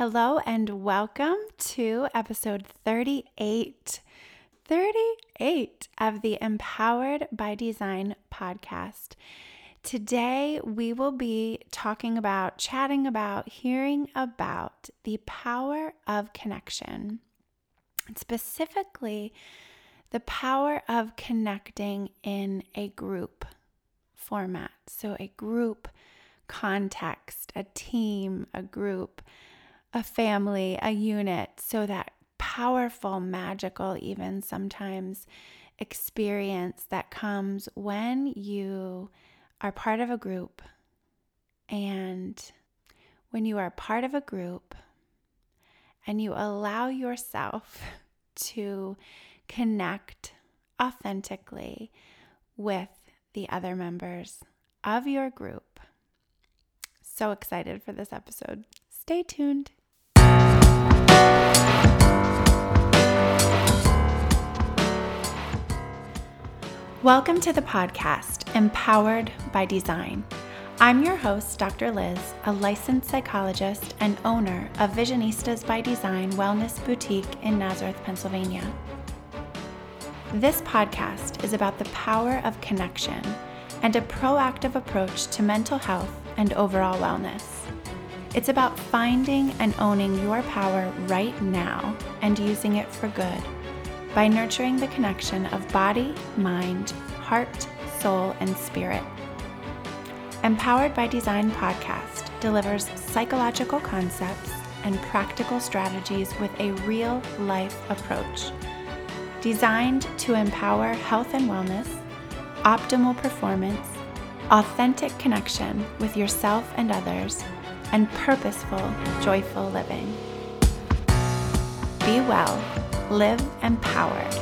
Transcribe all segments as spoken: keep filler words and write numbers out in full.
Hello and welcome to episode thirty-eight, thirty-eight of the Empowered by Design podcast. Today we will be talking about, chatting about, hearing about the power of connection, and specifically the power of connecting in a group format. So a group context, a team, a group, a family, a unit, so that powerful, magical, even sometimes experience that comes when you are part of a group. And when you are part of a group and you allow yourself to connect authentically with the other members of your group. So excited for this episode. Stay tuned. Welcome to the podcast, Empowered by Design. I'm your host, Doctor Liz, a licensed psychologist and owner of Visionistas by Design Wellness Boutique in Nazareth, Pennsylvania. This podcast is about the power of connection and a proactive approach to mental health and overall wellness. It's about finding and owning your power right now and using it for good, by nurturing the connection of body, mind, heart, soul, and spirit. Empowered by Design podcast delivers psychological concepts and practical strategies with a real-life approach, designed to empower health and wellness, optimal performance, authentic connection with yourself and others, and purposeful, joyful living. Be well. Live empowered.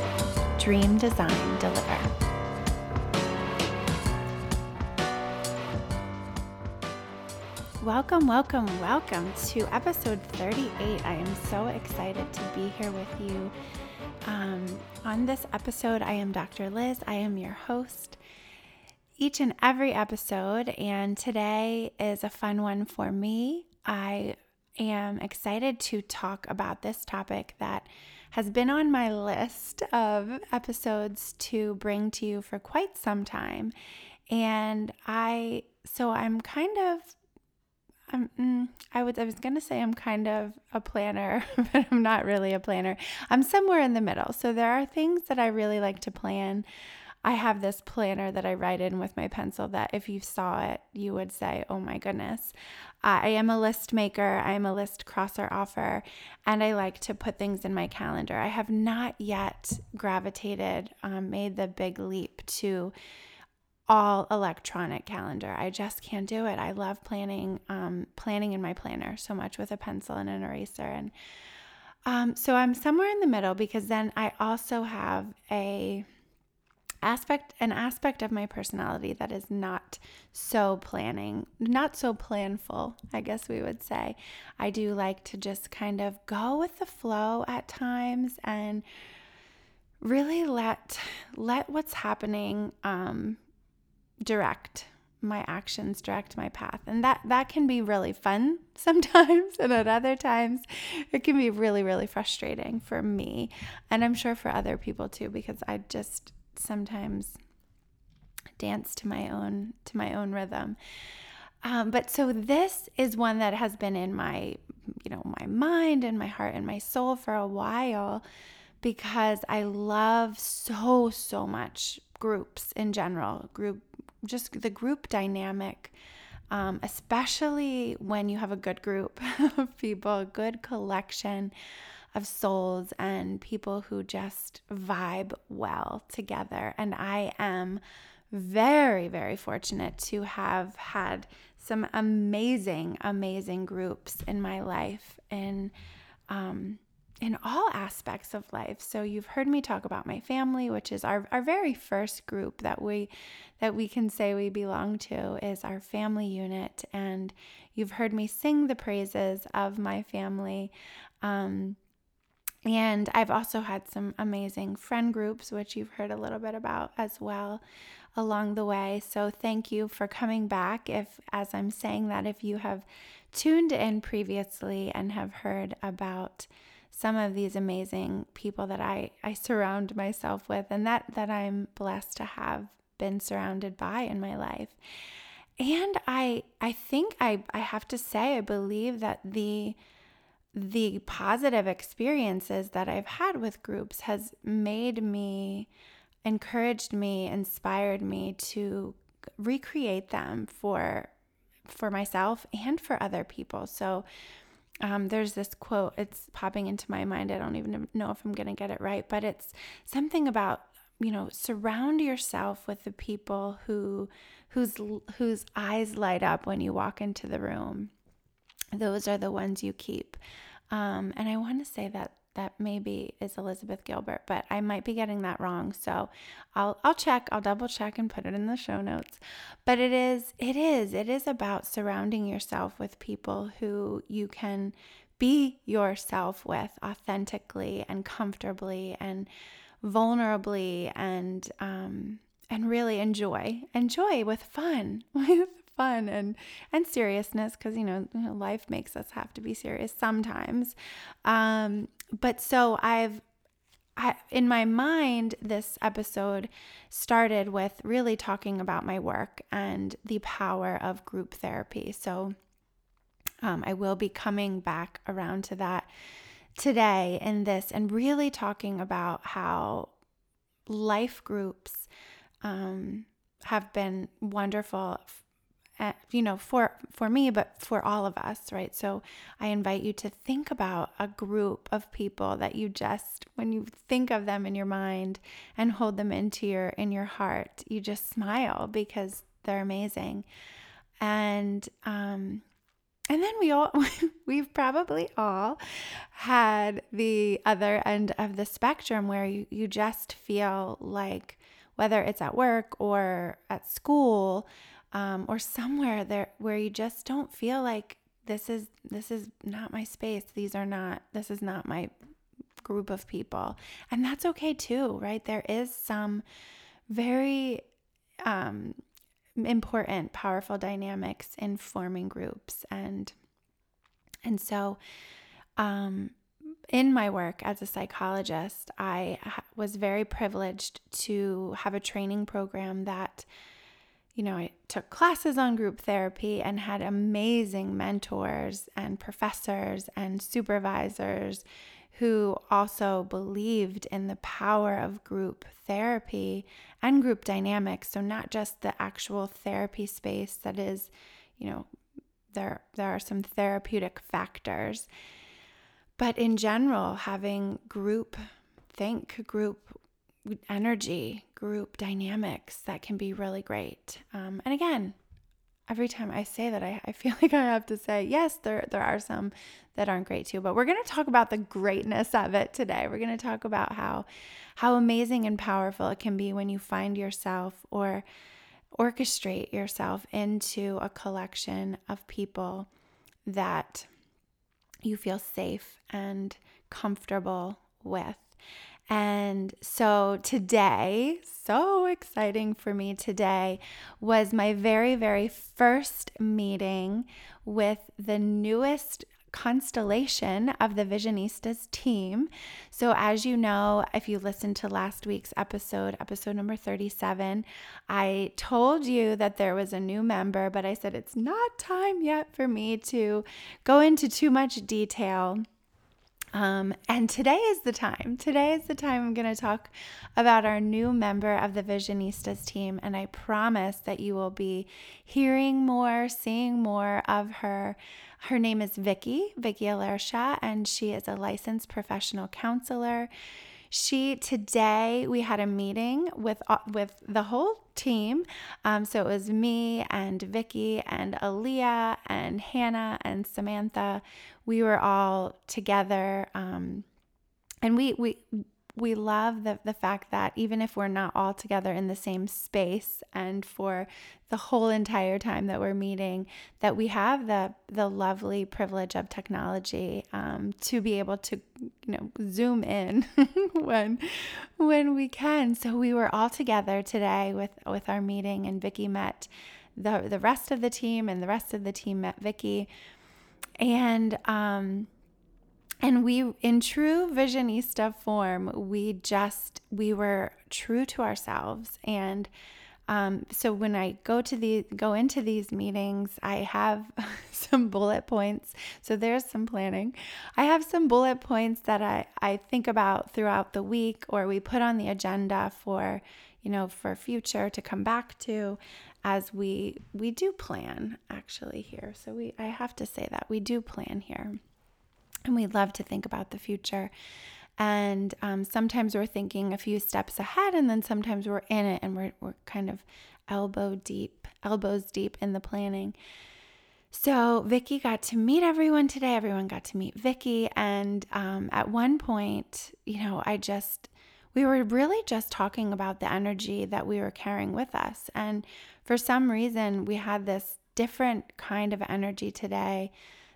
Dream design deliver. Welcome, welcome, welcome to episode thirty-eight. I am so excited to be here with you. Um, on this episode, I am Doctor Liz. I am your host each and every episode, and today is a fun one for me. I am excited to talk about this topic that has been on my list of episodes to bring to you for quite some time. And I, so I'm kind of, I'm, I was, I was going to say I'm kind of a planner, but I'm not really a planner. I'm somewhere in the middle. So there are things that I really like to plan. I have this planner that I write in with my pencil that if you saw it, you would say, oh my goodness. I am a list maker. I am a list crosser offer, and I like to put things in my calendar. I have not yet gravitated, um, made the big leap to all electronic calendar. I just can't do it. I love planning, um, planning in my planner so much with a pencil and an eraser. And um, so I'm somewhere in the middle, because then I also have a... Aspect an aspect of my personality that is not so planning, not so planful, I guess we would say. I do like to just kind of go with the flow at times and really let let what's happening um, direct my actions, direct my path, and that that can be really fun sometimes, and at other times, it can be really really frustrating for me, and I'm sure for other people too, because I just sometimes dance to my own to my own rhythm. Um, but so this is one that has been in my, you know, my mind and my heart and my soul for a while, because I love so, so much groups in general, group, just the group dynamic, um, especially when you have a good group of people, a good collection of souls and people who just vibe well together. And I am very, very fortunate to have had some amazing, amazing groups in my life, in um, in all aspects of life. So you've heard me talk about my family, which is our, our very first group that we that we can say we belong to, is our family unit. And you've heard me sing the praises of my family. Um, And I've also had some amazing friend groups, which you've heard a little bit about as well along the way. So thank you for coming back. If, as I'm saying that, if you have tuned in previously and have heard about some of these amazing people that I, I surround myself with and that, that I'm blessed to have been surrounded by in my life. And I I think I, I have to say, I believe that the the positive experiences that I've had with groups has made me, encouraged me, inspired me to recreate them for for myself and for other people. So Um, there's this quote, it's popping into my mind. I don't even know if I'm going to get it right, but it's something about, you know, surround yourself with the people who, whose, whose eyes light up when you walk into the room. Those are the ones you keep. Um, and I want to say that that maybe is Elizabeth Gilbert, but I might be getting that wrong. So I'll, I'll check, I'll double check and put it in the show notes, but it is, it is, it is about surrounding yourself with people who you can be yourself with authentically and comfortably and vulnerably and, um, and really enjoy, enjoy with fun, with fun and, and seriousness. Cause you know, you know, life makes us have to be serious sometimes. Um, But so I've, I, in my mind, this episode started with really talking about my work and the power of group therapy. So um, I will be coming back around to that today in this and really talking about how life groups um, have been wonderful Uh, you know, for, for me, but for all of us, right? So I invite you to think about a group of people that you just, when you think of them in your mind and hold them into your, in your heart, you just smile because they're amazing. And, um, and then we all, we've probably all had the other end of the spectrum where you, you just feel like, whether it's at work or at school, Um, or somewhere there where you just don't feel like this is this is not my space. These are not, this is not my group of people. And that's okay too, right? There is some very um, important, powerful dynamics in forming groups. And and so um, in my work as a psychologist, I was very privileged to have a training program that, you know, I took classes on group therapy and had amazing mentors and professors and supervisors who also believed in the power of group therapy and group dynamics. So not just the actual therapy space that is, you know, there, there are some therapeutic factors, but in general, having group think, group energy, group dynamics that can be really great. Um, and again, every time I say that, I, I feel like I have to say, yes, there, there are some that aren't great too, but we're going to talk about the greatness of it today. We're going to talk about how, how amazing and powerful it can be when you find yourself or orchestrate yourself into a collection of people that you feel safe and comfortable with. And so today, so exciting for me today, was my very, very first meeting with the newest constellation of the Visionistas team. So as you know, if you listened to last week's episode, episode number thirty-seven, I told you that there was a new member, but I said it's not time yet for me to go into too much detail. Um, and today is the time. Today is the time I'm going to talk about our new member of the Visionistas team. And I promise that you will be hearing more, seeing more of her. Her name is Vicky, Vicky Alercia, and she is a licensed professional counselor. She, today we had a meeting with, with the whole team. Um, so it was me and Vicky and Aaliyah and Hannah and Samantha. We were all together. Um, and we, we, we love the, the fact that even if we're not all together in the same space and for the whole entire time that we're meeting, that we have the, the lovely privilege of technology, um, to be able to, you know, zoom in when, when we can. So we were all together today with, with our meeting, and Vicky met the, the rest of the team and the rest of the team met Vicky. And um, and we, in true Visionista form, we just, we were true to ourselves. And um, so when I go to the, go into these meetings, I have some bullet points. So there's some planning. I have some bullet points that I, I think about throughout the week, or we put on the agenda for, you know, for future to come back to. As we we do plan actually here. So we I have to say that we do plan here, and we love to think about the future. And um, sometimes we're thinking a few steps ahead, and then sometimes we're in it and we're we're kind of elbow deep, elbows deep in the planning. So Vicky got to meet everyone today. Everyone got to meet Vicky, and um, at one point, you know, I just. we were really just talking about the energy that we were carrying with us. And for some reason, we had this different kind of energy today,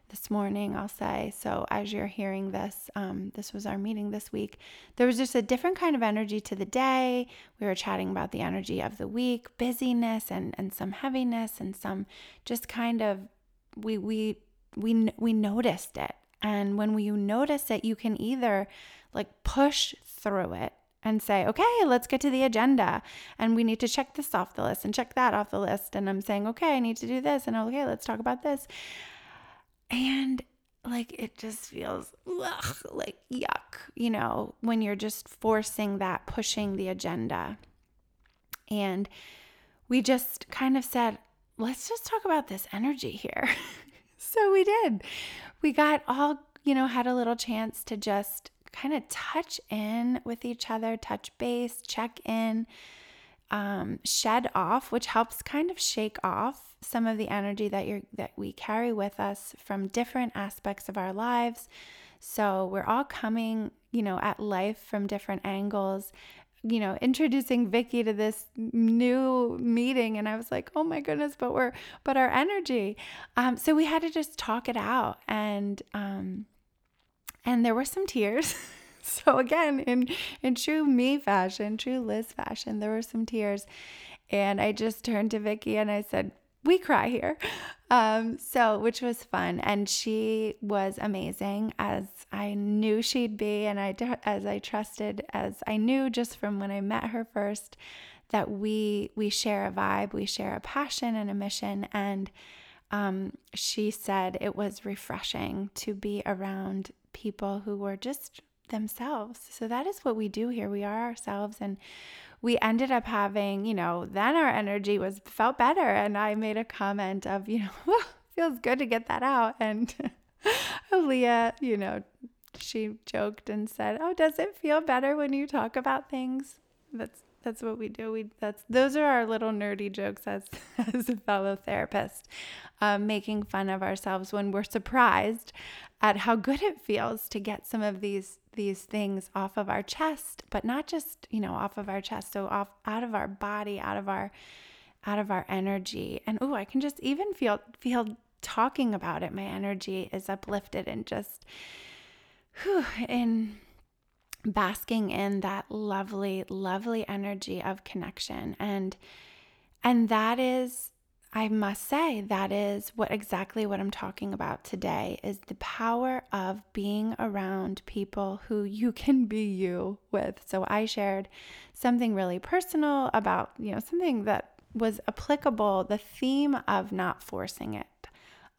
this morning, I'll say. So as you're hearing this, um, this was our meeting this week. There was just a different kind of energy to the day. We were chatting about the energy of the week, busyness and, and some heaviness and some just kind of, we, we, we, we noticed it. And when you notice it, you can either like push through it and say, okay, let's get to the agenda. And we need to check this off the list and check that off the list. And I'm saying, okay, I need to do this. And okay, let's talk about this. And like, it just feels ugh, like yuck, you know, when you're just forcing that, pushing the agenda. And we just kind of said, let's just talk about this energy here. So we did. We got all, you know, had a little chance to just kind of touch in with each other, touch base, check in, um, shed off, which helps kind of shake off some of the energy that you're that we carry with us from different aspects of our lives. So we're all coming, you know, at life from different angles. You know, introducing Vicky to this new meeting, and I was like, oh my goodness, but we're but our energy. Um, so we had to just talk it out, and um and there were some tears. So again, in in true me fashion, true Liz fashion, there were some tears. And I just turned to Vicky and I said, we cry here. Um, so, which was fun. And she was amazing, as I knew she'd be. And I, as I trusted, as I knew just from when I met her first, that we, we share a vibe, we share a passion and a mission. And, um, she said it was refreshing to be around people who were just themselves. So that is what we do here. We are ourselves, and we ended up having, you know, then our energy was felt better. And I made a comment of, you know, oh, feels good to get that out. And Aaliyah, you know, she joked and said, oh, does it feel better when you talk about things? That's, that's what we do. We, that's, those are our little nerdy jokes as, as a fellow therapist, um, making fun of ourselves when we're surprised at how good it feels to get some of these these things off of our chest, but not just, you know, off of our chest, so off out of our body, out of our out of our energy. And oh, I can just even feel feel talking about it. My energy is uplifted, and just whew, in basking in that lovely, lovely energy of connection. And and that is, I must say, that is what exactly what I'm talking about today, is the power of being around people who you can be you with. So I shared something really personal about, you know, something that was applicable, the theme of not forcing it.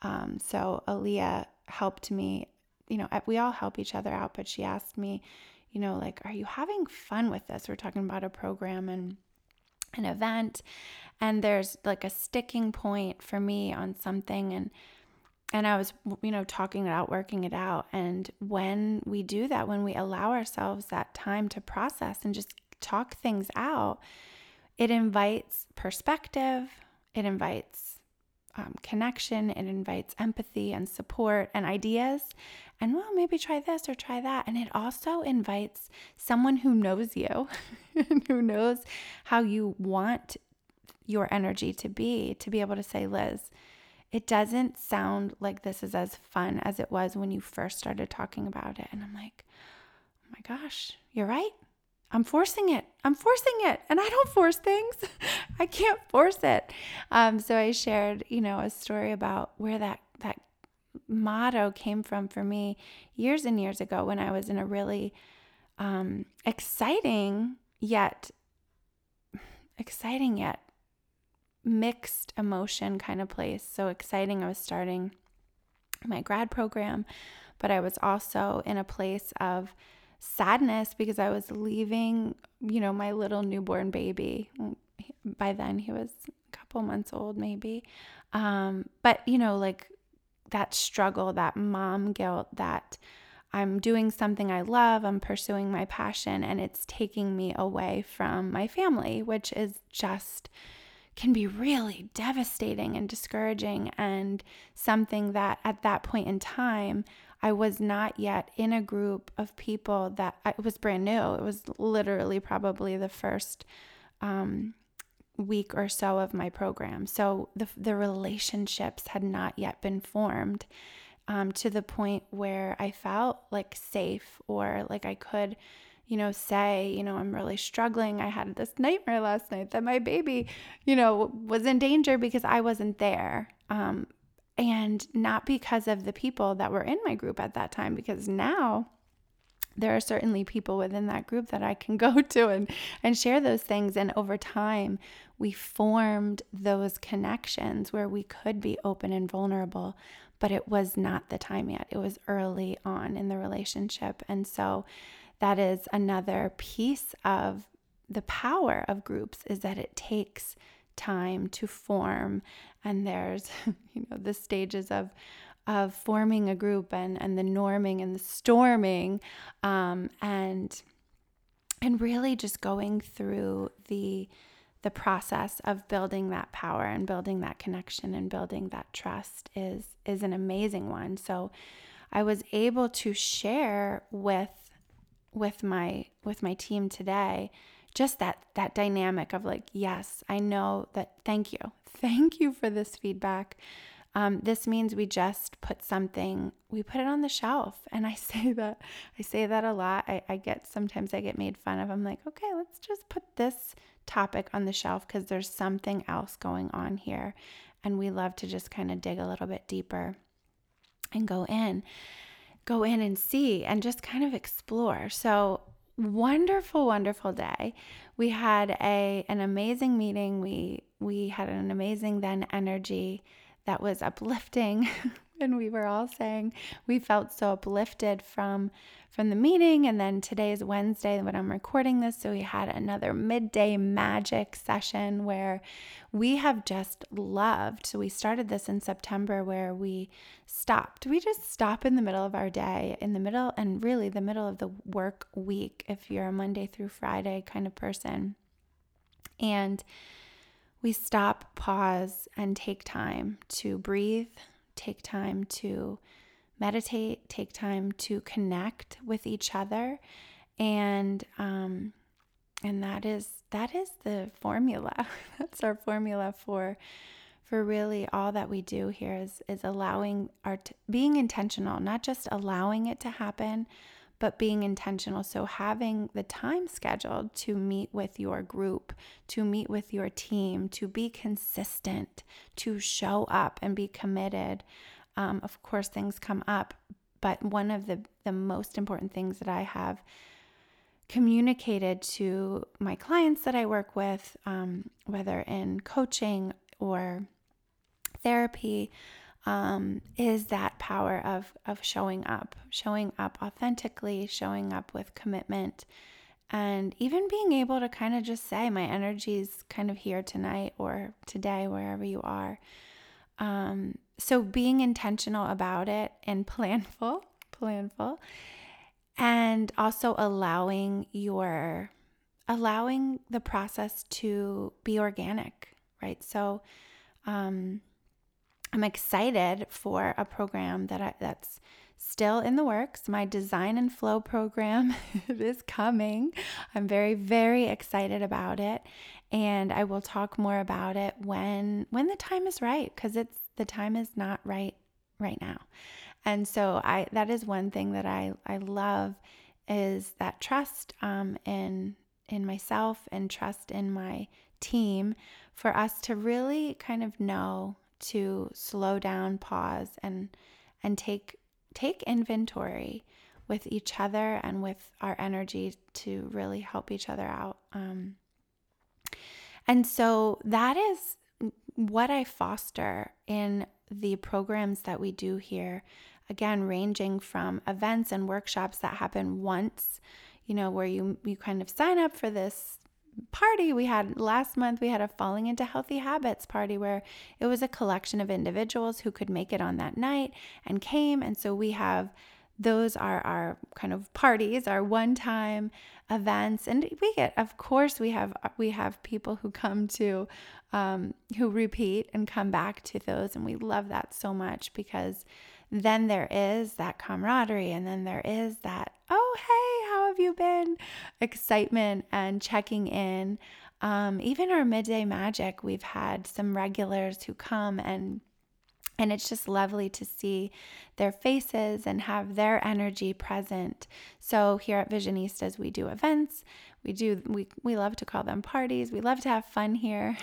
Um, so Aaliyah helped me, you know, we all help each other out, but she asked me, you know, like, are you having fun with this? We're talking about a program and an event, and there's like a sticking point for me on something, and and I was, you know, talking it out, working it out. And when we do that, when we allow ourselves that time to process and just talk things out, it invites perspective, it invites um, connection, it invites empathy and support and ideas, and well, maybe try this or try that. And it also invites someone who knows you and who knows how you want your energy to be, to be able to say, Liz, it doesn't sound like this is as fun as it was when you first started talking about it. And I'm like, oh my gosh, you're right. I'm forcing it. I'm forcing it. And I don't force things. I can't force it. Um, so I shared, you know, a story about where that, that motto came from for me years and years ago when I was in a really um, exciting yet exciting yet mixed emotion kind of place. So exciting, I was starting my grad program, but I was also in a place of sadness because I was leaving, you know, my little newborn baby. By then he was a couple months old maybe. Um, but, you know, like that struggle, that mom guilt, that I'm doing something I love, I'm pursuing my passion, and it's taking me away from my family, which is just can be really devastating and discouraging, and something that at that point in time, I was not yet in a group of people that I, it was brand new. It was literally probably the first um, week or so of my program. So the, the relationships had not yet been formed um, to the point where I felt like safe or like I could you know, say, you know, I'm really struggling. I had this nightmare last night that my baby, you know, was in danger because I wasn't there. Um, and not because of the people that were in my group at that time, because now there are certainly people within that group that I can go to and, and share those things. And over time, we formed those connections where we could be open and vulnerable, but it was not the time yet. It was early on in the relationship. And so that is another piece of the power of groups, is that it takes time to form, and there's, you know, the stages of of forming a group and and the norming and the storming, um, and and really just going through the the process of building that power and building that connection and building that trust is is an amazing one. So I was able to share with. with my, with my team today, just that, that dynamic of like, yes, I know that. Thank you. Thank you for this feedback. Um, this means we just put something, we put it on the shelf. And I say that, I say that a lot. I, I get, sometimes I get made fun of. I'm like, okay, let's just put this topic on the shelf because there's something else going on here. And we love to just kind of dig a little bit deeper and go in. Go in and see and just kind of explore. So wonderful, wonderful day. We had a an amazing meeting. We we had an amazing then energy that was uplifting. And we were all saying we felt so uplifted from from the meeting. And then today is Wednesday when I'm recording this. So we had another midday magic session where we have just loved. So we started this in September where we stopped. We just stop in the middle of our day, in the middle, and really the middle of the work week, if you're a Monday through Friday kind of person. And we stop, pause, and take time to breathe, take time to meditate, take time to connect with each other. And, um, and that is, that is the formula. That's our formula for, for really all that we do here is, is allowing our, t- being intentional, not just allowing it to happen, but being intentional. So having the time scheduled to meet with your group, to meet with your team, to be consistent, to show up and be committed. Um, of course, things come up, but one of the, the most important things that I have communicated to my clients that I work with, um, whether in coaching or therapy, Um, is that power of of showing up, showing up authentically, showing up with commitment, and even being able to kind of just say, my energy's kind of here tonight or today, wherever you are. Um, so being intentional about it and planful, planful, and also allowing your, allowing the process to be organic, right? So, um, I'm excited for a program that I, that's still in the works. My design and flow program is coming. I'm very, very excited about it. And I will talk more about it when, when the time is right, because it's, the time is not right right now. And so I, that is one thing that I, I love is that trust, um, in, in myself and trust in my team for us to really kind of know to slow down, pause, and and take take inventory with each other and with our energy to really help each other out. Um, and so that is what I foster in the programs that we do here. Again, ranging from events and workshops that happen once, you know, where you, you kind of sign up for this party. We had last month, we had a Falling into Healthy Habits party where it was a collection of individuals who could make it on that night and came. And so we have, those are our kind of parties, our one-time events. And we get, of course, we have, we have people who come to, um, who repeat and come back to those. And we love that so much because then there is that camaraderie, and then there is that, oh, hey, how have you been? Excitement and checking in. Um, even our Midday Magic, we've had some regulars who come, and and it's just lovely to see their faces and have their energy present. So here at Visionistas, we do events. We do we we love to call them parties. We love to have fun here.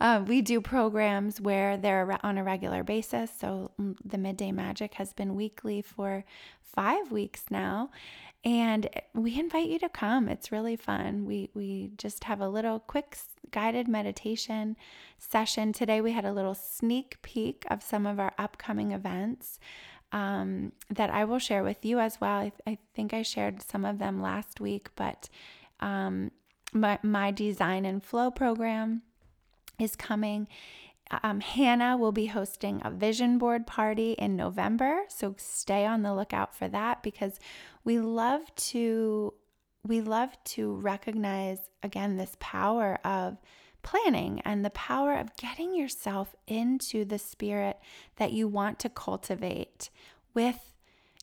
uh, we do programs where they're on a regular basis. So the Midday Magic has been weekly for five weeks now, and we invite you to come. It's really fun. We we just have a little quick guided meditation session. Today we had a little sneak peek of some of our upcoming events um, that I will share with you as well. I, I think I shared some of them last week, but um, my, my Design and Flow program is coming. Um, Hannah will be hosting a vision board party in November, so stay on the lookout for that, because we love to we love to recognize, again, this power of planning and the power of getting yourself into the spirit that you want to cultivate with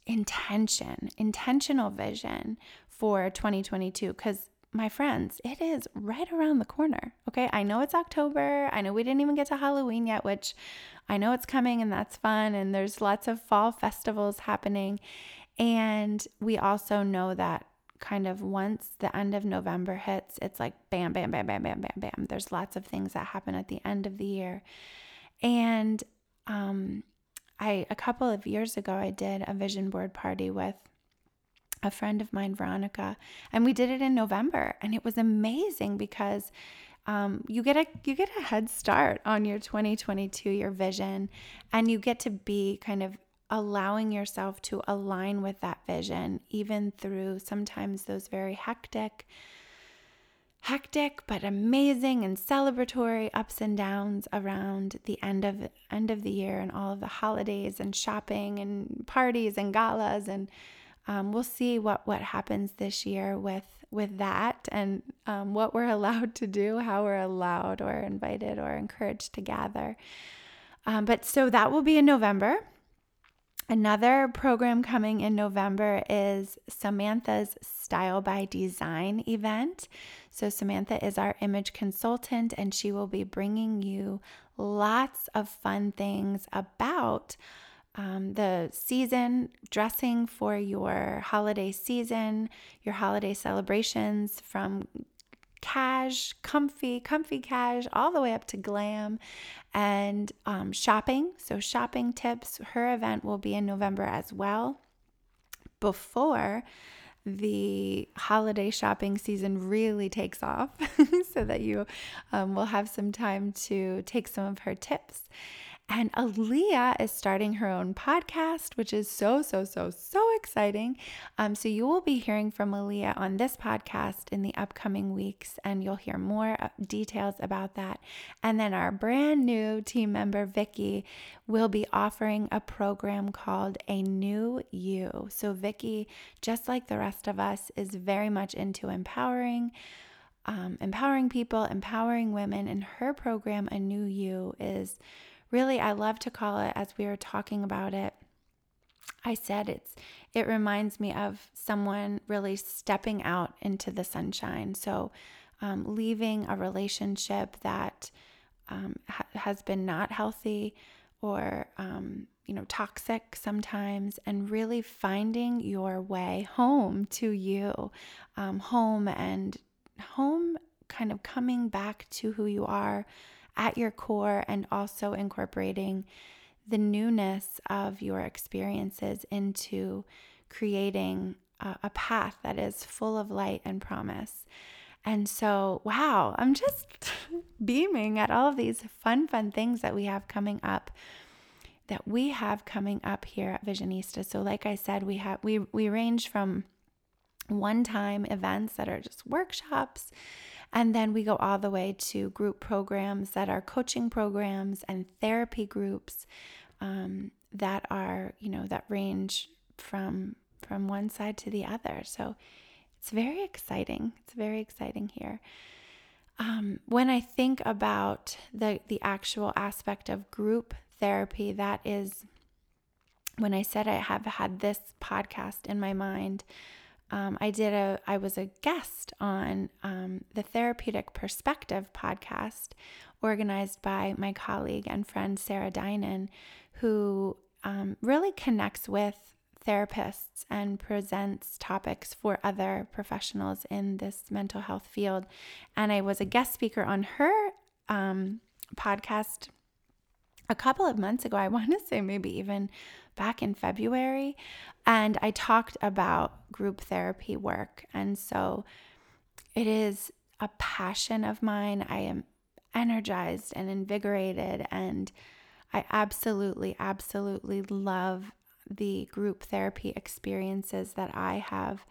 intention, intentional vision for twenty twenty-two, because my friends, it is right around the corner, okay? I know it's October. I know we didn't even get to Halloween yet, which I know it's coming, and that's fun, and there's lots of fall festivals happening. And we also know that kind of once the end of November hits, it's like bam, bam, bam, bam, bam, bam, bam. There's lots of things that happen at the end of the year. And um, I a couple of years ago, I did a vision board party with a friend of mine, Veronica, and we did it in November, and it was amazing because um, you get a you get a head start on your twenty twenty-two, your vision, and you get to be kind of allowing yourself to align with that vision, even through sometimes those very hectic, hectic but amazing and celebratory ups and downs around the end of end of the year, and all of the holidays and shopping and parties and galas and. Um, we'll see what, what happens this year with, with that, and um, what we're allowed to do, how we're allowed or invited or encouraged to gather. Um, but so that will be in November. Another program coming in November is Samantha's Style by Design event. So Samantha is our image consultant, and she will be bringing you lots of fun things about Um, the season, dressing for your holiday season, your holiday celebrations, from cash, comfy, comfy cash, all the way up to glam, and um, shopping. So shopping tips. Her event will be in November as well, before the holiday shopping season really takes off, so that you um, will have some time to take some of her tips. And Aaliyah is starting her own podcast, which is so, so, so, so exciting. Um, so you will be hearing from Aaliyah on this podcast in the upcoming weeks, and you'll hear more details about that. And then our brand new team member, Vicky, will be offering a program called A New You. So Vicky, just like the rest of us, is very much into empowering um, empowering people, empowering women. And her program, A New You, is really, I love to call it, as we were talking about it, I said it's it reminds me of someone really stepping out into the sunshine. So um, leaving a relationship that um, ha- has been not healthy or, um, you know, toxic sometimes, and really finding your way home to you, um, home and home kind of coming back to who you are at your core, and also incorporating the newness of your experiences into creating a, a path that is full of light and promise. And so, wow, I'm just beaming at all of these fun, fun things that we have coming up, that we have coming up here at Visionista. So like I said, we have, we, we range from one-time events that are just workshops, and then we go all the way to group programs that are coaching programs and therapy groups um, that are, you know, that range from from one side to the other. So it's very exciting. It's very exciting here. Um, when I think about the the actual aspect of group therapy, that is, when I said I have had this podcast in my mind, Um, I did a, I was a guest on um, the Therapeutic Perspective podcast, organized by my colleague and friend Sarah Dynan, who um, really connects with therapists and presents topics for other professionals in this mental health field. And I was a guest speaker on her um, podcast a couple of months ago. I want to say maybe even back in February, and I talked about group therapy work. And so it is a passion of mine. I am energized and invigorated, and I absolutely, absolutely love the group therapy experiences that I have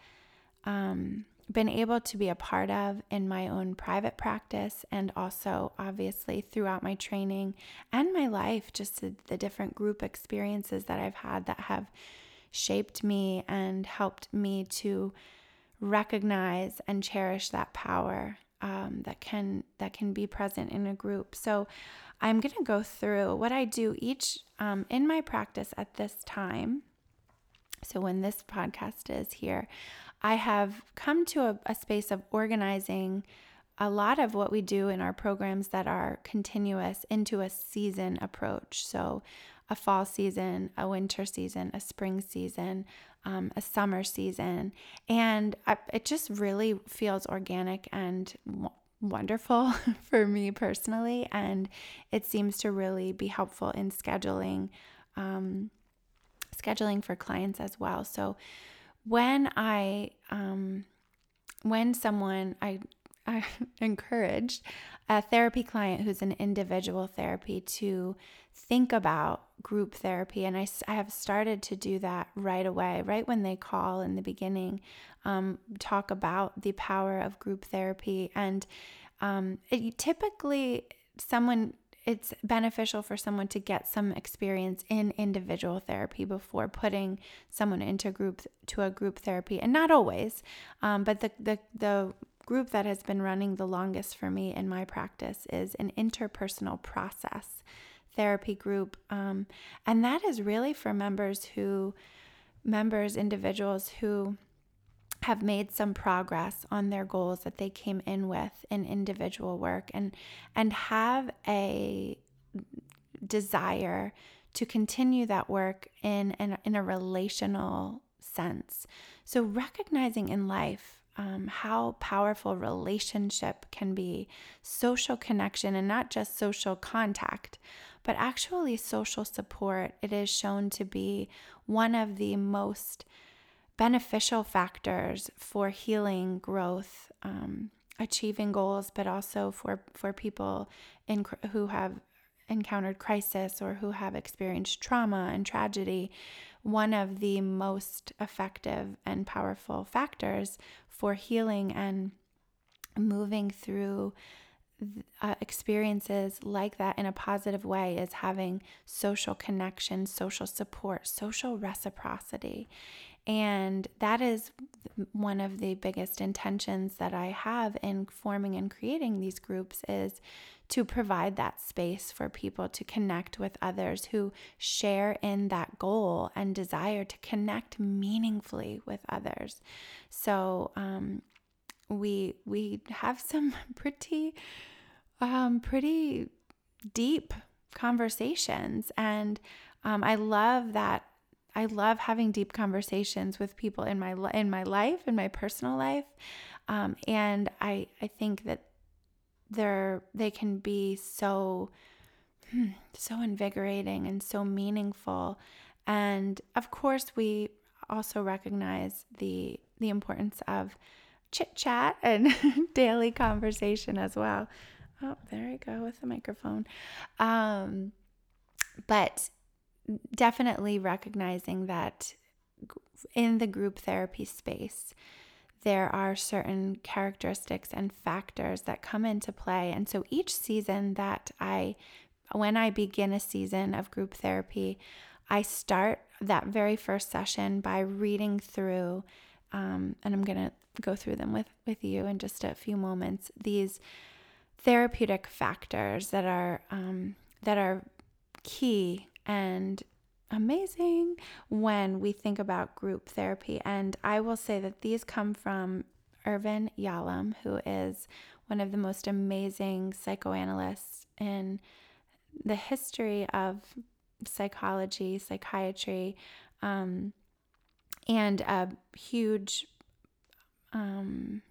um, been able to be a part of in my own private practice, and also obviously throughout my training and my life, just the, the different group experiences that I've had that have shaped me and helped me to recognize and cherish that power um, that can that can be present in a group. So I'm going to go through what I do each um, in my practice at this time. So when this podcast is here, I have come to a, a space of organizing a lot of what we do in our programs that are continuous into a season approach. So a fall season, a winter season, a spring season, um, a summer season. And I, it just really feels organic and w- wonderful for me personally. And it seems to really be helpful in scheduling, um, scheduling for clients as well. So When I, um, when someone, I, I encourage a therapy client who's an individual therapy to think about group therapy. And I, I have started to do that right away, right when they call in the beginning, um, talk about the power of group therapy. And um, it, typically someone, it's beneficial for someone to get some experience in individual therapy before putting someone into group to a group therapy, and not always, um, but the, the the group that has been running the longest for me in my practice is an interpersonal process therapy group, um, and that is really for members who members individuals who have made some progress on their goals that they came in with in individual work, and and have a desire to continue that work in in, in a relational sense. So recognizing in life um, how powerful relationship can be, social connection, and not just social contact, but actually social support. It is shown to be one of the most beneficial factors for healing, growth, um, achieving goals, but also for, for people in, who have encountered crisis or who have experienced trauma and tragedy. One of the most effective and powerful factors for healing and moving through Uh, experiences like that in a positive way is having social connection, social support, social reciprocity. And that is one of the biggest intentions that I have in forming and creating these groups, is to provide that space for people to connect with others who share in that goal and desire to connect meaningfully with others. So um, we we have some pretty Um, pretty deep conversations. And um, I love that. I love having deep conversations with people in my, in my life, in my personal life. Um, and I, I think that they're, they can be so so invigorating and so meaningful. And of course, we also recognize the the importance of chit chat and daily conversation as well. Oh, there I go with the microphone. Um, but definitely recognizing that in the group therapy space, there are certain characteristics and factors that come into play. And so each season that I, when I begin a season of group therapy, I start that very first session by reading through, um, and I'm going to go through them with, with you in just a few moments, these therapeutic factors that are, um, that are key and amazing when we think about group therapy. And I will say that these come from Irvin Yalom, who is one of the most amazing psychoanalysts in the history of psychology, psychiatry, um, and a huge um,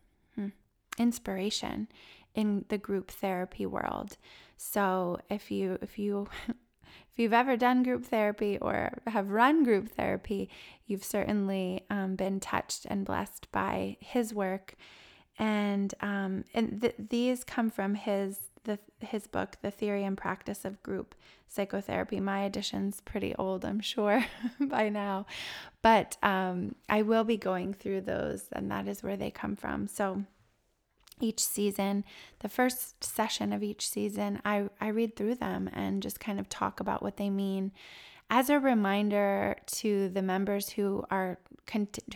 inspiration in the group therapy world. So if you, if you, if you've ever done group therapy or have run group therapy, you've certainly um, been touched and blessed by his work. And um, and th- these come from his the his book, The Theory and Practice of Group Psychotherapy. My edition's pretty old, I'm sure, by now. But um, I will be going through those, and that is where they come from. So each season, the first session of each season, I, I read through them and just kind of talk about what they mean as a reminder to the members who are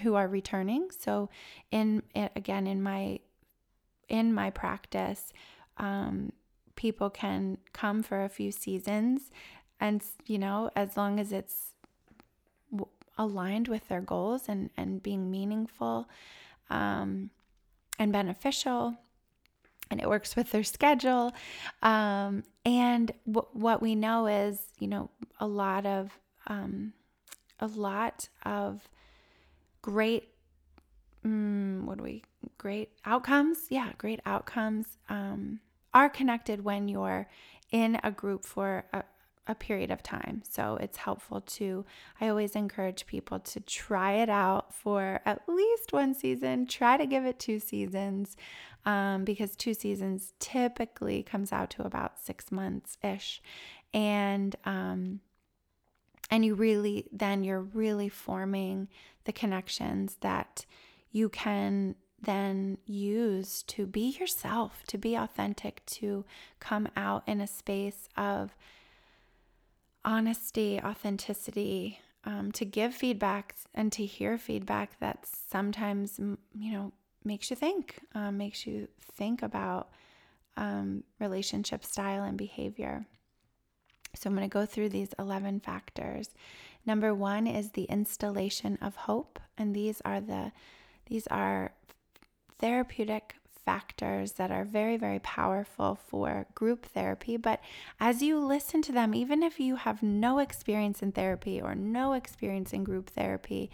who are returning. So in again, in my in my practice, um, people can come for a few seasons, and you know, as long as it's aligned with their goals and and being meaningful, um, and beneficial, and it works with their schedule. Um, and w- what we know is, you know, a lot of, um, a lot of great, um, what do we, great outcomes. Yeah. Great outcomes, um, are connected when you're in a group for a, a period of time. So it's helpful to, I always encourage people to try it out for at least one season, try to give it two seasons, um, because two seasons typically comes out to about six months ish. And, um, and you really, then you're really forming the connections that you can then use to be yourself, to be authentic, to come out in a space of honesty, authenticity, um, to give feedback and to hear feedback that sometimes, you know, makes you think, um, makes you think about um, relationship style and behavior. So I'm going to go through these eleven factors. Number one is the installation of hope, and these are the these are therapeutic factors that are very, very powerful for group therapy. But as you listen to them, even if you have no experience in therapy or no experience in group therapy,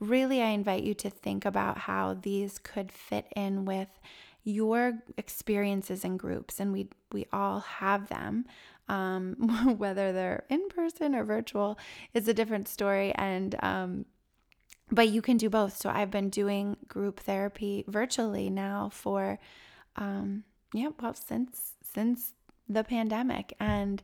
really, I invite you to think about how these could fit in with your experiences in groups. And we, we all have them. Um, whether they're in person or virtual is a different story. And, um, but you can do both. So I've been doing group therapy virtually now for, um, yeah, well, since, since the pandemic, and,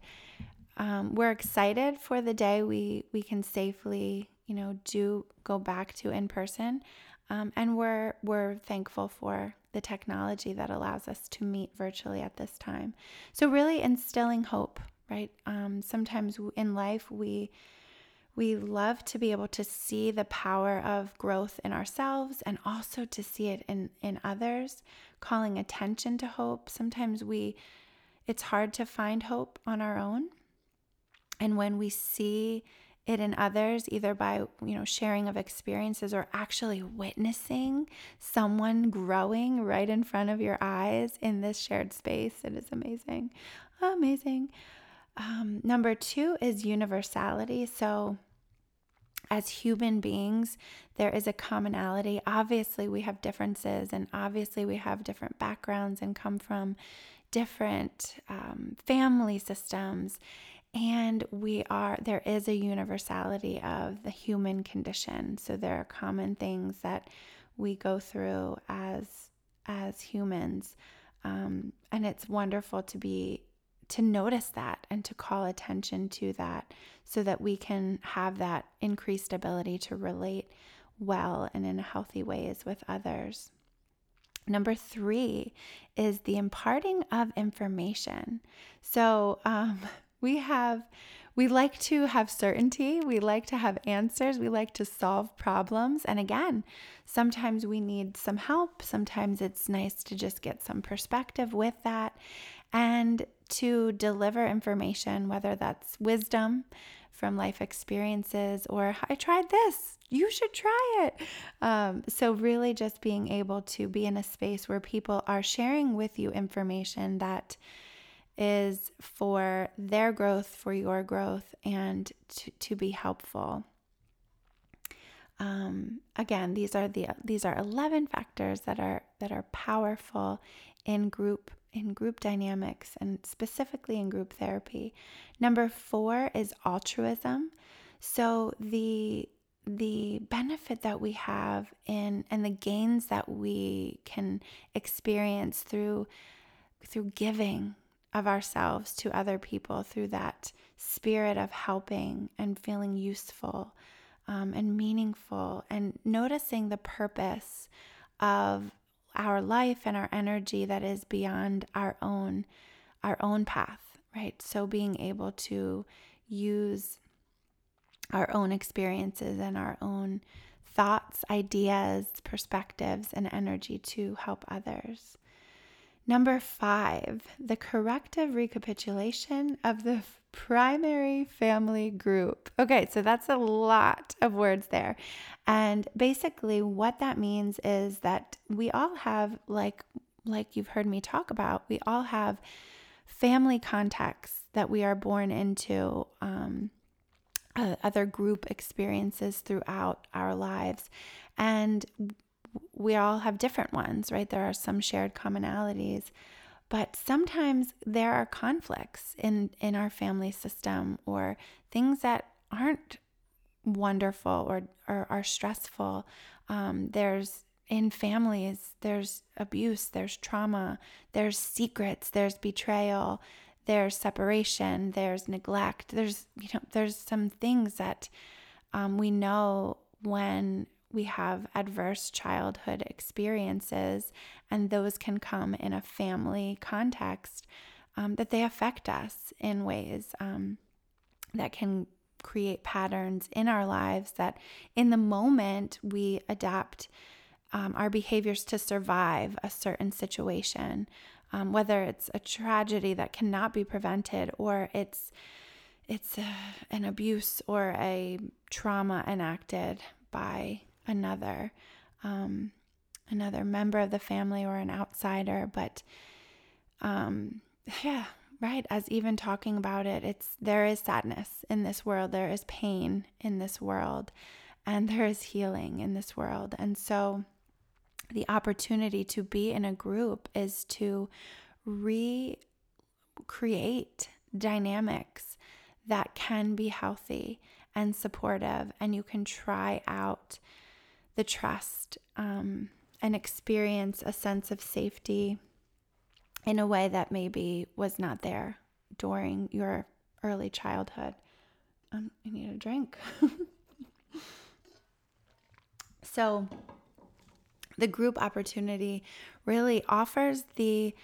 um, we're excited for the day we, we can safely, you know, do go back to in person. Um, and we're, we're thankful for the technology that allows us to meet virtually at this time. So really instilling hope, right? Um, sometimes in life we, We love to be able to see the power of growth in ourselves and also to see it in, in others, calling attention to hope. Sometimes we, it's hard to find hope on our own. And when we see it in others, either by, you know, sharing of experiences or actually witnessing someone growing right in front of your eyes in this shared space, it is amazing, amazing. Um, number two is universality. So as human beings, there is a commonality. Obviously, we have differences, and obviously we have different backgrounds and come from different um, family systems, and we are, there is a universality of the human condition. So there are common things that we go through as as humans, um, and it's wonderful to be to notice that and to call attention to that, so that we can have that increased ability to relate well and in healthy ways with others. Number three is the imparting of information. So um, we have, we like to have certainty. We like to have answers. We like to solve problems. And again, sometimes we need some help. Sometimes it's nice to just get some perspective with that and to deliver information, whether that's wisdom from life experiences or I tried this, you should try it. Um, so really just being able to be in a space where people are sharing with you information that is for their growth, for your growth, and to, to be helpful. Um, again, these are the these are eleven factors that are that are powerful in group in group dynamics, and specifically in group therapy. Number four is altruism. So the the benefit that we have in and the gains that we can experience through through giving of ourselves to other people, through that spirit of helping and feeling useful um, and meaningful, and noticing the purpose of our life and our energy that is beyond our own our own path, right? So being able to use our own experiences and our own thoughts, ideas, perspectives, and energy to help others. Number five, the corrective recapitulation of the primary family group. Okay, so that's a lot of words there. And basically what that means is that we all have, like, like you've heard me talk about, we all have family contexts that we are born into, um, uh, other group experiences throughout our lives. And we all have different ones, right? There are some shared commonalities, but sometimes there are conflicts in, in our family system, or things that aren't wonderful or, or are stressful. Um, there's in families, there's abuse, there's trauma, there's secrets, there's betrayal, there's separation, there's neglect. There's, you know, there's some things that um, we know when we have adverse childhood experiences, and those can come in a family context, um, that they affect us in ways um, that can create patterns in our lives that in the moment we adapt um, our behaviors to survive a certain situation, um, whether it's a tragedy that cannot be prevented, or it's, it's a, an abuse or a trauma enacted by another, um, another member of the family or an outsider. But, um, yeah, right. As even talking about it, it's, there is sadness in this world. There is pain in this world, and there is healing in this world. And so the opportunity to be in a group is to recreate dynamics that can be healthy and supportive, and you can try out the trust um, and experience a sense of safety in a way that maybe was not there during your early childhood. Um, I need a drink. So the group opportunity really offers the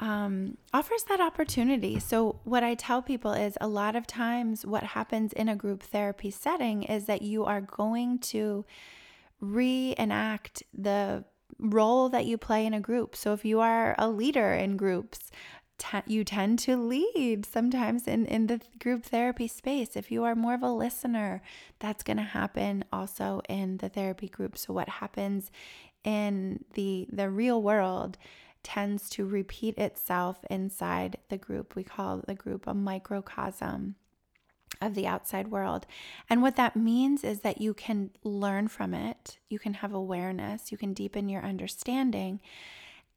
Um, offers that opportunity. So what I tell people is a lot of times what happens in a group therapy setting is that you are going to reenact the role that you play in a group. So if you are a leader in groups, te- you tend to lead sometimes in, in the group therapy space. If you are more of a listener, that's going to happen also in the therapy group. So what happens in the, the real world tends to repeat itself inside the group. We call the group a microcosm of the outside world. And what that means is that you can learn from it, you can have awareness, you can deepen your understanding,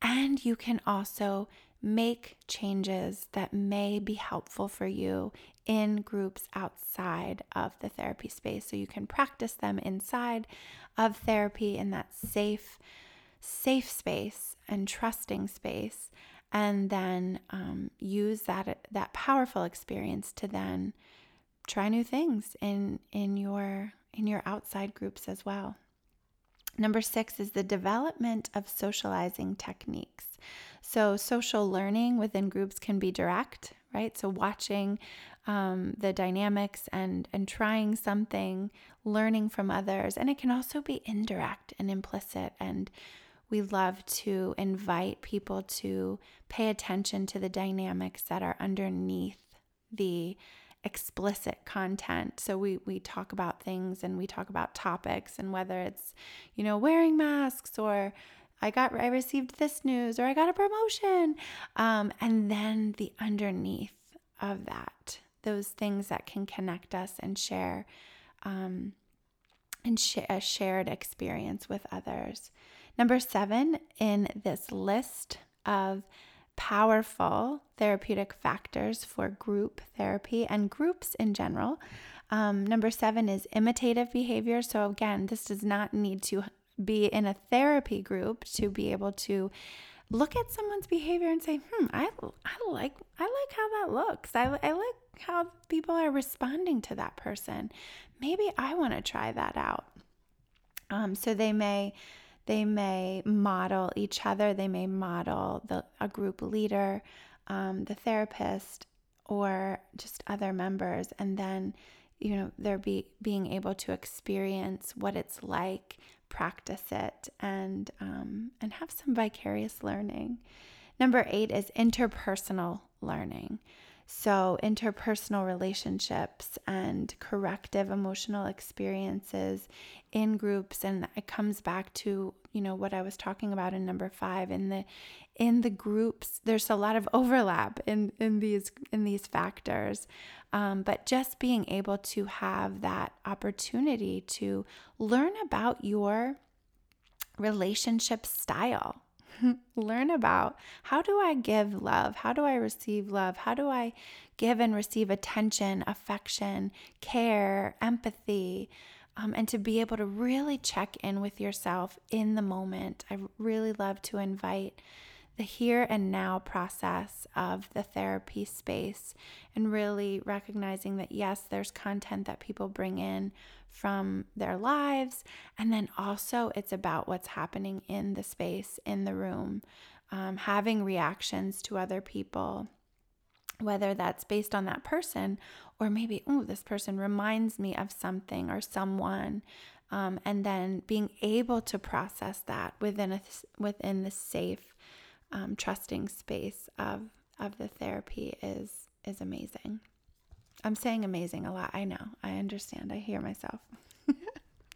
and you can also make changes that may be helpful for you in groups outside of the therapy space, so you can practice them inside of therapy in that safe, safe space and trusting space, and then um, use that that powerful experience to then try new things in in your in your outside groups as well. Number six is the development of socializing techniques. So social learning within groups can be direct, right? So watching um, the dynamics and, and trying something, learning from others. And it can also be indirect and implicit. And we love to invite people to pay attention to the dynamics that are underneath the explicit content. So we we talk about things and we talk about topics, and whether it's, you know, wearing masks, or I got I received this news, or I got a promotion, um, and then the underneath of that, those things that can connect us and share, um, and sh- a shared experience with others. Number seven in this list of powerful therapeutic factors for group therapy and groups in general. Um, number seven is imitative behavior. So again, this does not need to be in a therapy group to be able to look at someone's behavior and say, hmm, I, I like I like how that looks. I, I like how people are responding to that person. Maybe I want to try that out. Um, so they may They may model each other. They may model the, a group leader, um, the therapist, or just other members. And then, you know, they're be, being able to experience what it's like, practice it, and um, and have some vicarious learning. Number eight is interpersonal learning. So interpersonal relationships and corrective emotional experiences in groups, and it comes back to, you know, what I was talking about in number five. In the in the groups, there's a lot of overlap in, in these in these factors, um, but just being able to have that opportunity to learn about your relationship style. Learn about, how do I give love? How do I receive love? How do I give and receive attention, affection, care, empathy? Um, and to be able to really check in with yourself in the moment. I really love to invite the here and now process of the therapy space, and really recognizing that, yes, there's content that people bring in from their lives, and then also it's about what's happening in the space, in the room, um, having reactions to other people, whether that's based on that person, or maybe, oh, this person reminds me of something or someone, um, and then being able to process that within a within the safe, um, trusting space of of the therapy is is amazing. I'm saying amazing a lot. I know. I understand. I hear myself.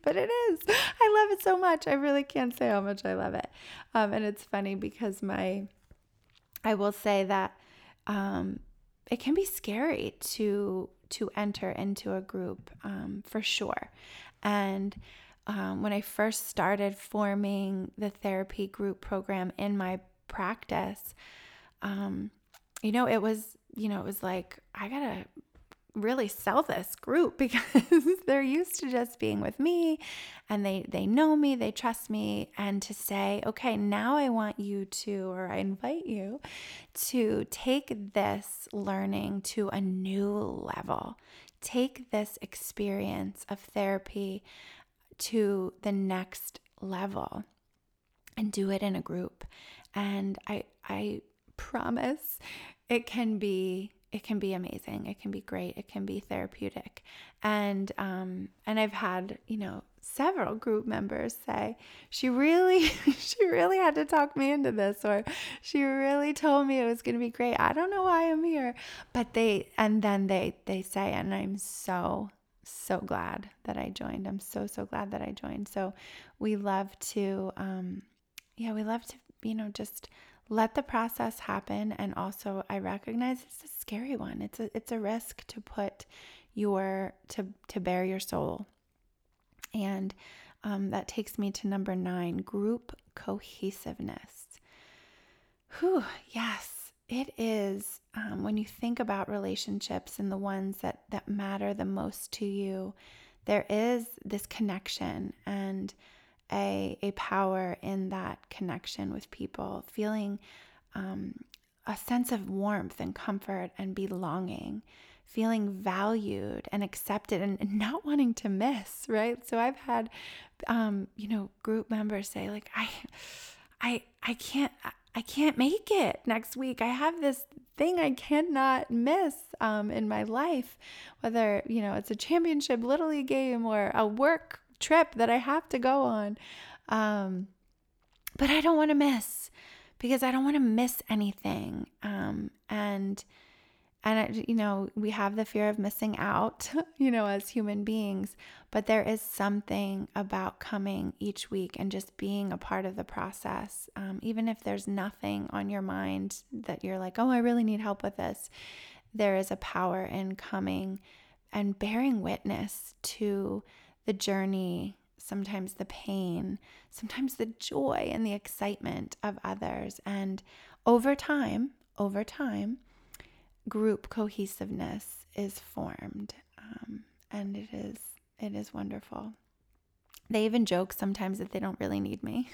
But it is. I love it so much. I really can't say how much I love it. Um, and it's funny because my, I will say that um, it can be scary to to enter into a group, um, for sure. And um, when I first started forming the therapy group program in my practice, um, you know, it was, you know, it was like, I gotta really sell this group, because they're used to just being with me, and they, they know me, they trust me. And to say, okay, now I want you to, or I invite you to take this learning to a new level, take this experience of therapy to the next level, and do it in a group. And I, I promise it can be It can be amazing. It can be great. It can be therapeutic. And um, and I've had, you know, several group members say, she really, she really had to talk me into this, or she really told me it was going to be great. I don't know why I'm here. But they, and then they, they say, and I'm so, so glad that I joined. I'm so, so glad that I joined. So we love to, um, yeah, we love to, you know, just let the process happen. And also, I recognize it's a scary one. It's a it's a risk to put your to to bare your soul. And um, that takes me to number nine, group cohesiveness. Whew, yes. it is, um, when you think about relationships and the ones that, that matter the most to you, there is this connection and a, a power in that connection with people, feeling um, a sense of warmth and comfort and belonging, feeling valued and accepted and, and not wanting to miss, right? So I've had, um, you know, group members say like, I, I, I can't, I can't make it next week. I have this thing I cannot miss um, in my life, whether, you know, it's a championship Little League game or a work trip that I have to go on. Um, but I don't want to miss because I don't want to miss anything. Um, and, And, it, you know, we have the fear of missing out, you know, as human beings, but there is something about coming each week and just being a part of the process. Um, even if there's nothing on your mind that you're like, oh, I really need help with this, there is a power in coming and bearing witness to the journey, sometimes the pain, sometimes the joy and the excitement of others. And over time, over time, group cohesiveness is formed, um, and it is it is wonderful. They even joke sometimes that they don't really need me,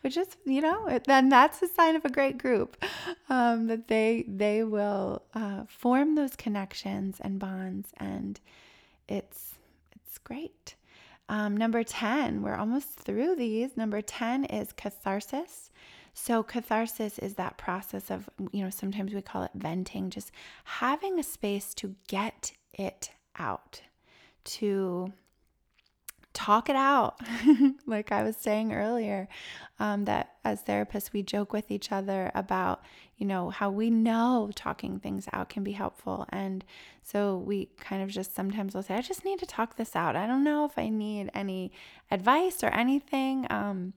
which is, you know, then that's a sign of a great group, um, that they they will uh, form those connections and bonds, and it's it's great. Um, number ten, we're almost through these. Number ten is catharsis. So catharsis is that process of, you know, sometimes we call it venting, just having a space to get it out, to talk it out. Like I was saying earlier, um, that as therapists, we joke with each other about, you know, how we know talking things out can be helpful. And so we kind of just sometimes will say, I just need to talk this out. I don't know if I need any advice or anything. Um,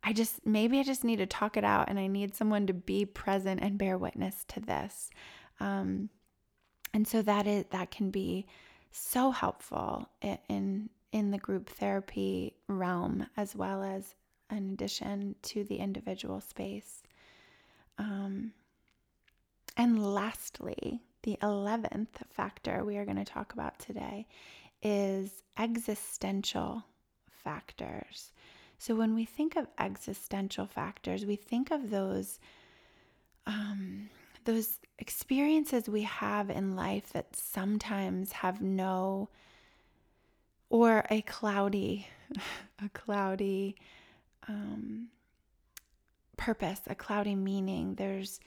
I just, maybe I just need to talk it out and I need someone to be present and bear witness to this. Um, and so that is, that can be so helpful in, in the group therapy realm, as well as in addition to the individual space. Um, and lastly, the eleventh factor we are going to talk about today is existential factors. So when we think of existential factors, we think of those um, those experiences we have in life that sometimes have no, or a cloudy, a cloudy um, purpose, a cloudy meaning. There's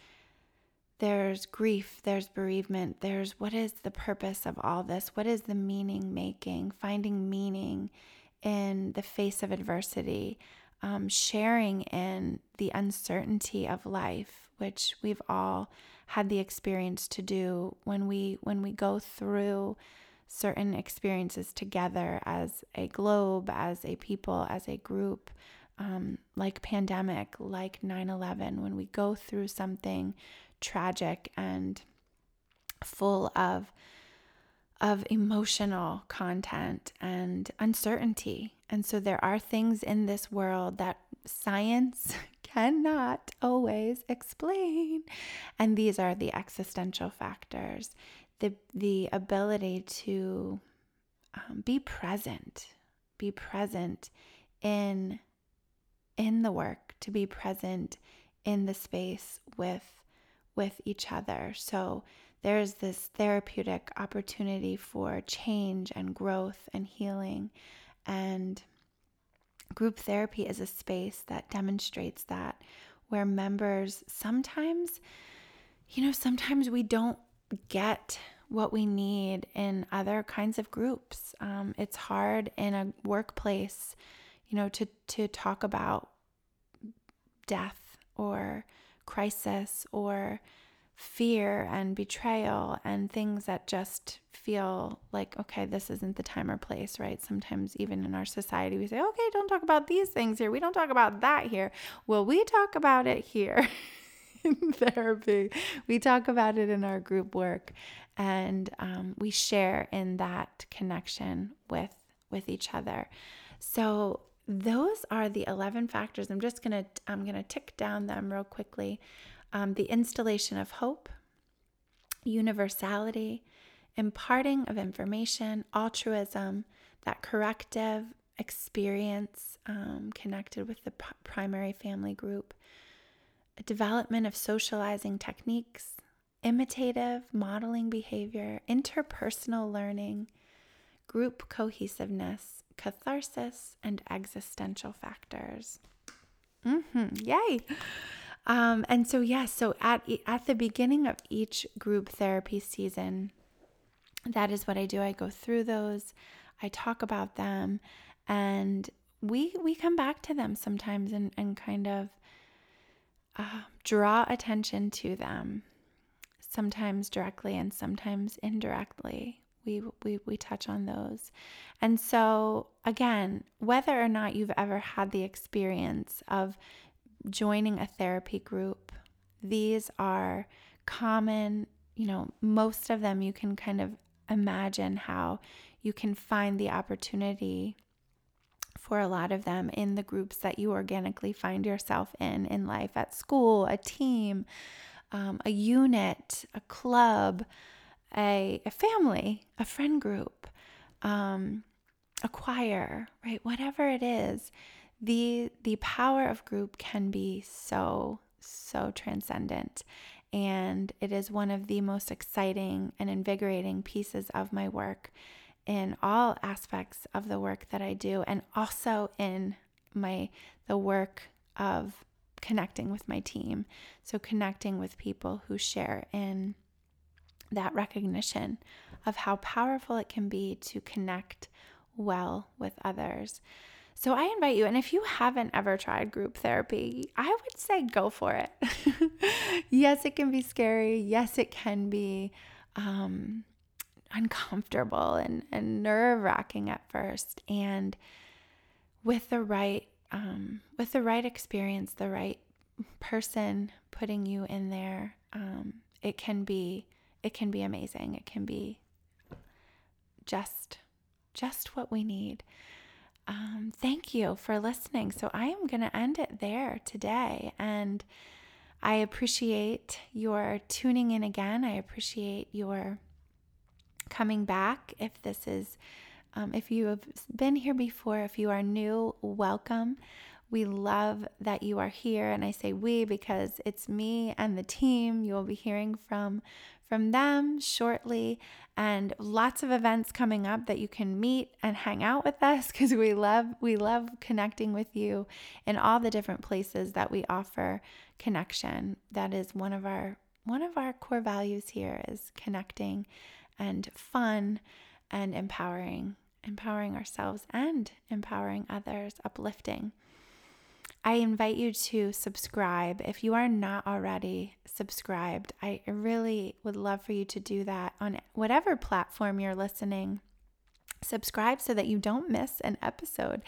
there's grief, there's bereavement, there's what is the purpose of all this? What is the meaning making? Finding meaning in the face of adversity, um, sharing in the uncertainty of life, which we've all had the experience to do when we when we go through certain experiences together as a globe, as a people, as a group, um, like pandemic, like nine eleven, when we go through something tragic and full of of emotional content and uncertainty. And so there are things in this world that science cannot always explain. And these are the existential factors, the the ability to um, be present, be present in, in the work, to be present in the space with, with each other. So there's this therapeutic opportunity for change and growth and healing. And group therapy is a space that demonstrates that, where members sometimes, you know, sometimes we don't get what we need in other kinds of groups. Um, it's hard in a workplace, you know, to, to talk about death or crisis or fear and betrayal and things that just feel like, okay, this isn't the time or place, right? Sometimes even in our society, we say, okay, don't talk about these things here. We don't talk about that here. Well, we talk about it here in therapy. We talk about it in our group work, and um, we share in that connection with, with each other. So those are the eleven factors. I'm just going to, I'm going to tick down them real quickly. um, the installation of hope, universality, imparting of information, altruism, that corrective experience um, connected with the p- primary family group, a development of socializing techniques, imitative modeling behavior, interpersonal learning, group cohesiveness, catharsis, and existential factors. Mm-hmm. Yay! Um, and so, yes, yeah, so at at the beginning of each group therapy season, that is what I do. I go through those. I talk about them, and we we come back to them sometimes and, and kind of uh, draw attention to them, sometimes directly and sometimes indirectly. We, we we touch on those. And so again, whether or not you've ever had the experience of joining a therapy group, these are common, you know, most of them you can kind of imagine how you can find the opportunity for a lot of them in the groups that you organically find yourself in, in life, at school, a team, um, a unit, a club, A, a family, a friend group, um, a choir, right? Whatever it is, the the power of group can be so, so transcendent. And it is one of the most exciting and invigorating pieces of my work in all aspects of the work that I do, and also in my the work of connecting with my team. So connecting with people who share in that recognition of how powerful it can be to connect well with others. So I invite you, and if you haven't ever tried group therapy, I would say go for it. Yes, it can be scary. Yes, it can be um, uncomfortable and, and nerve-wracking at first. And with the right, um, with the right experience, the right person putting you in there, um, it can be It can be amazing. It can be just, just what we need. Um, thank you for listening. So I am going to end it there today. And I appreciate your tuning in again. I appreciate your coming back. If this is, um, if you have been here before, if you are new, welcome. We love that you are here. And I say we because it's me and the team. You will be hearing from from them shortly, and lots of events coming up that you can meet and hang out with us, because we love we love connecting with you in all the different places that we offer connection. That is one of our one of our core values here, is connecting and fun and empowering, empowering ourselves and empowering others, uplifting. I invite you to subscribe. If you are not already subscribed, I really would love for you to do that on whatever platform you're listening. Subscribe so that you don't miss an episode.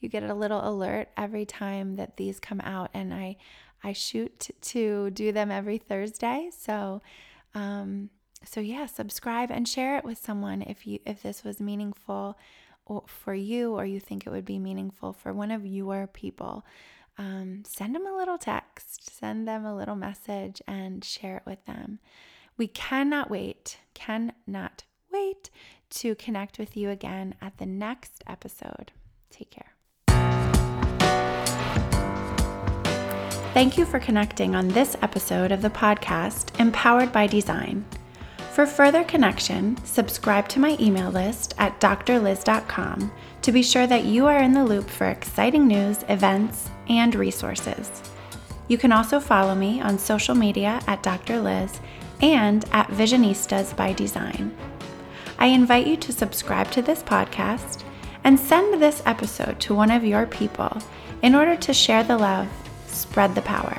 You get a little alert every time that these come out, and I I shoot to do them every Thursday. So um, so yeah, subscribe and share it with someone if you if this was meaningful for you, or you think it would be meaningful for one of your people. Um, send them a little text, send them a little message, and share it with them. We cannot wait, cannot wait to connect with you again at the next episode. Take care. Thank you for connecting on this episode of the podcast, Empowered by Design. For further connection, subscribe to my email list at d r liz dot com to be sure that you are in the loop for exciting news, events, and resources. You can also follow me on social media at Doctor Liz and at Visionistas by Design. I invite you to subscribe to this podcast and send this episode to one of your people in order to share the love, spread the power.